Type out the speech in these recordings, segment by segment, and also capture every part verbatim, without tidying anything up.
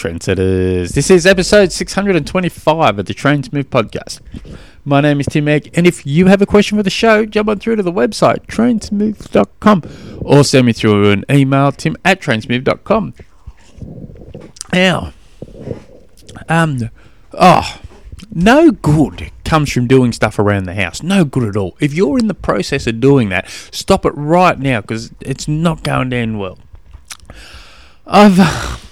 Trendsetters. This is episode six hundred twenty-five of the Trainsmove podcast. My name is Tim Egg, and if you have a question for the show, jump on through to the website, trainsmove dot com, or send me through an email, tim at trainsmove dot com. Now, um, oh, no good comes from doing stuff around the house. No good at all. If you're in the process of doing that, stop it right now, because it's not going to end well. I've...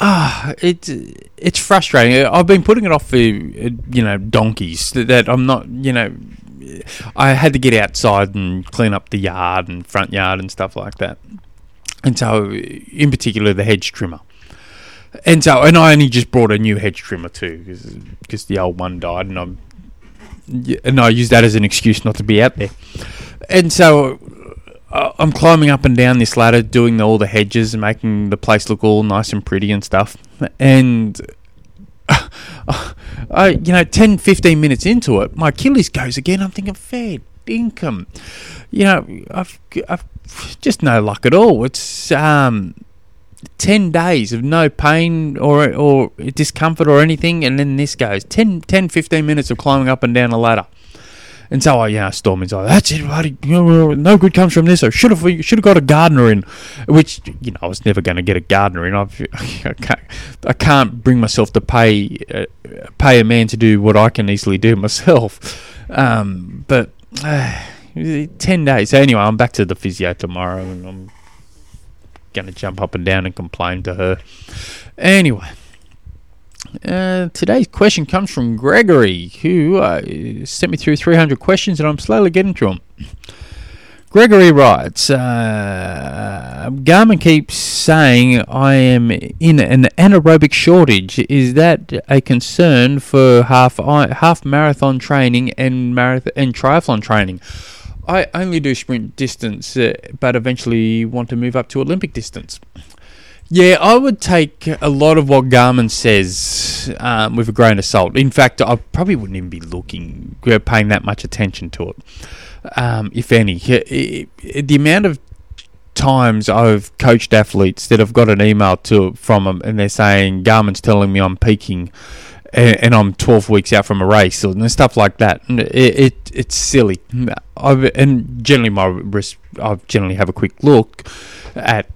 Ah, it's it's frustrating. I've been putting it off for, you know, donkeys, that I'm not, you know, I had to get outside and clean up the yard and front yard and stuff like that. And so, in particular, the hedge trimmer. And so, and I only just brought a new hedge trimmer too, because the old one died, and I'm, and I used that as an excuse not to be out there. And so I'm climbing up and down this ladder, doing all the hedges and making the place look all nice and pretty and stuff. And, I, you know, ten, fifteen minutes into it, my Achilles goes again. I'm thinking, fair dinkum. You know, I've, I've just no luck at all. It's um, ten days of no pain or or discomfort or anything. And then this goes, ten, ten, fifteen minutes of climbing up and down a ladder. And so I, you know, storm inside. That's it, buddy. No good comes from this. I should have, should have got a gardener in, which, you know, I was never going to get a gardener in. I've, I can't, I can't bring myself to pay, uh, pay a man to do what I can easily do myself. Um, but uh, ten days. So anyway, I'm back to the physio tomorrow, and I'm going to jump up and down and complain to her. Anyway. Uh, today's question comes from Gregory, who uh, sent me through three hundred questions, and I'm slowly getting to them. Gregory writes, uh, Garmin keeps saying I am in an anaerobic shortage. Is that a concern for half half marathon training and marathon and triathlon training? I only do sprint distance, uh, but eventually want to move up to Olympic distance. Yeah, I would take a lot of what Garmin says um, with a grain of salt. In fact, I probably wouldn't even be looking, paying that much attention to it, um, if any. It, it, the amount of times I've coached athletes that have got an email to from them and they're saying, Garmin's telling me I'm peaking and, and I'm twelve weeks out from a race and stuff like that. And it, it, it's silly. I've, and generally, my I generally have a quick look at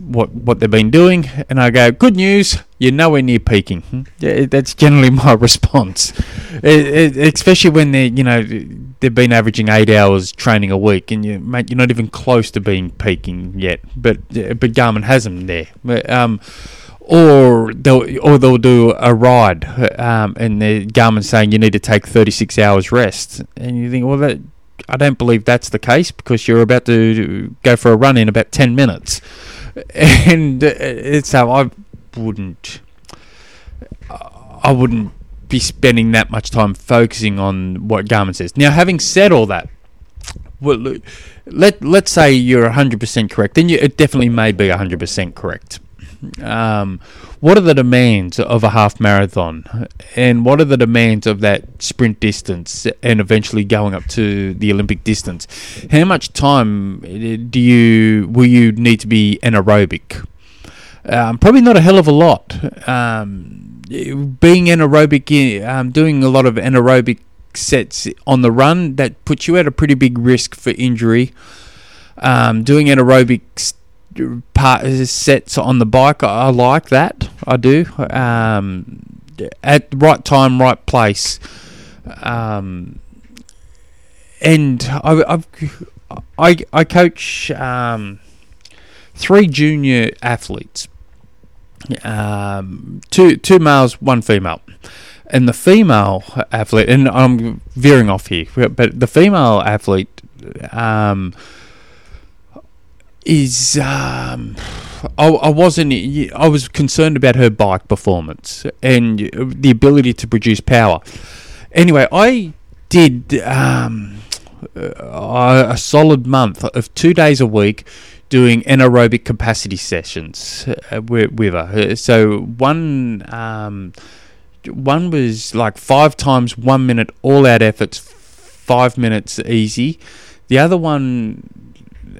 what what they've been doing, and I go, good news, you're nowhere near peaking. Yeah, that's generally my response, it, it, especially when they're, you know, they've been averaging eight hours training a week, and you, mate, you're not even close to being peaking yet. But but Garmin has them there, um, or they'll or they'll do a ride, um, and the Garmin's saying you need to take thirty-six hours rest, and you think, well, that I don't believe that's the case, because you're about to go for a run in about ten minutes. And it's how I wouldn't, I wouldn't be spending that much time focusing on what Garmin says. Now, having said all that, well, let let's say you're one hundred percent correct, then you, it definitely may be one hundred percent correct. Um, what are the demands of a half marathon, and what are the demands of that sprint distance, and eventually going up to the Olympic distance? How much time do you will you need to be anaerobic? Um, probably not a hell of a lot. Um, being anaerobic, um, doing a lot of anaerobic sets on the run, that puts you at a pretty big risk for injury. Um, doing anaerobic st- Part, sets on the bike, I, I like that. I do. Um, at right time, right place. Um, and I, I've, I, I coach um, three junior athletes, um, two two males, one female. And the female athlete, and I'm veering off here, but the female athlete. Um, Is um, I, I wasn't I was concerned about her bike performance and the ability to produce power. Anyway, I did um, a, a solid month of two days a week doing anaerobic capacity sessions with, with her. So one um, one was like five times one minute all out efforts, five minutes easy. The other one.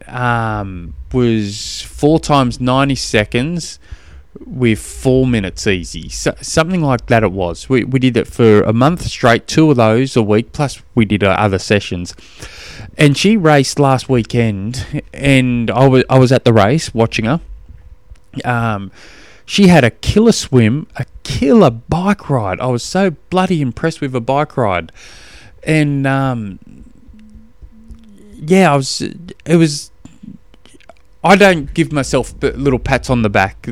Um, was four times ninety seconds with four minutes easy. So, something like that it was. We we did it for a month straight, two of those a week, plus we did our other sessions. And she raced last weekend, and I was, I was at the race watching her. Um, she had a killer swim, a killer bike ride. I was so bloody impressed with her bike ride. And, um, yeah, I was, it was... I don't give myself little pats on the back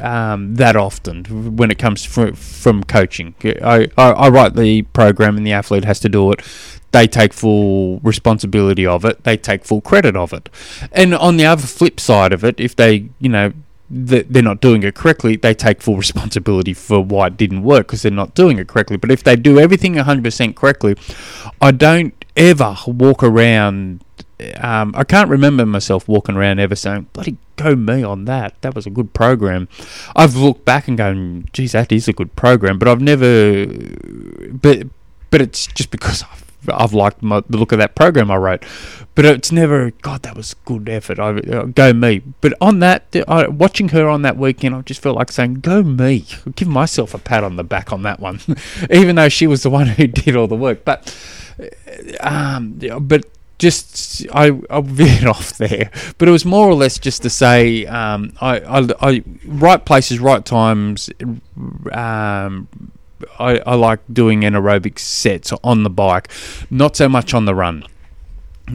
um, that often when it comes from, from coaching. I, I, I write the program and the athlete has to do it. They take full responsibility of it. They take full credit of it. And on the other flip side of it, if they, you know, they're not doing it correctly, they take full responsibility for why it didn't work because they're not doing it correctly. But if they do everything one hundred percent correctly, I don't ever walk around... Um, I can't remember myself walking around ever saying, bloody go me on that. That was a good program. I've looked back and gone, geez, that is a good program. But I've never... But but it's just because I've, I've liked my, the look of that program I wrote. But it's never, God, that was good effort. I, uh, go me. But on that, I, watching her on that weekend, I just felt like saying, go me. I'll give myself a pat on the back on that one. Even though she was the one who did all the work. But... Um, but... Just, I, I veered off there, but it was more or less just to say, um, I, I, I, right places, right times. Um, I, I like doing anaerobic sets on the bike, not so much on the run.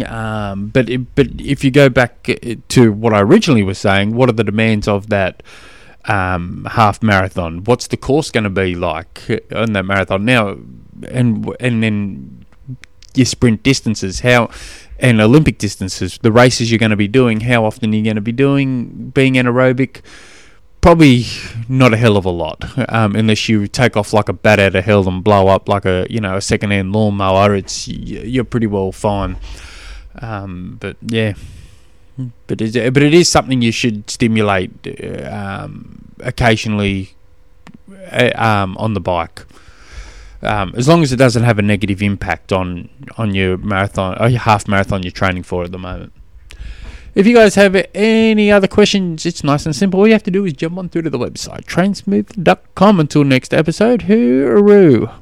Um, but it, but if you go back to what I originally was saying, what are the demands of that? Um, half marathon? What's the course going to be like on that marathon now? And and then. Your sprint distances, how, and Olympic distances, the races you're going to be doing, how often you're going to be doing, being anaerobic, probably not a hell of a lot, um, unless you take off like a bat out of hell and blow up like a, you know, a second-hand lawnmower. It's you're pretty well fine, um, but yeah, but it, but it is something you should stimulate um, occasionally um, on the bike. Um, as long as it doesn't have a negative impact on, on your marathon or your half marathon you're training for at the moment. If you guys have any other questions, it's nice and simple. All you have to do is jump on through to the website, trainsmove dot com. Until next episode, hooroo.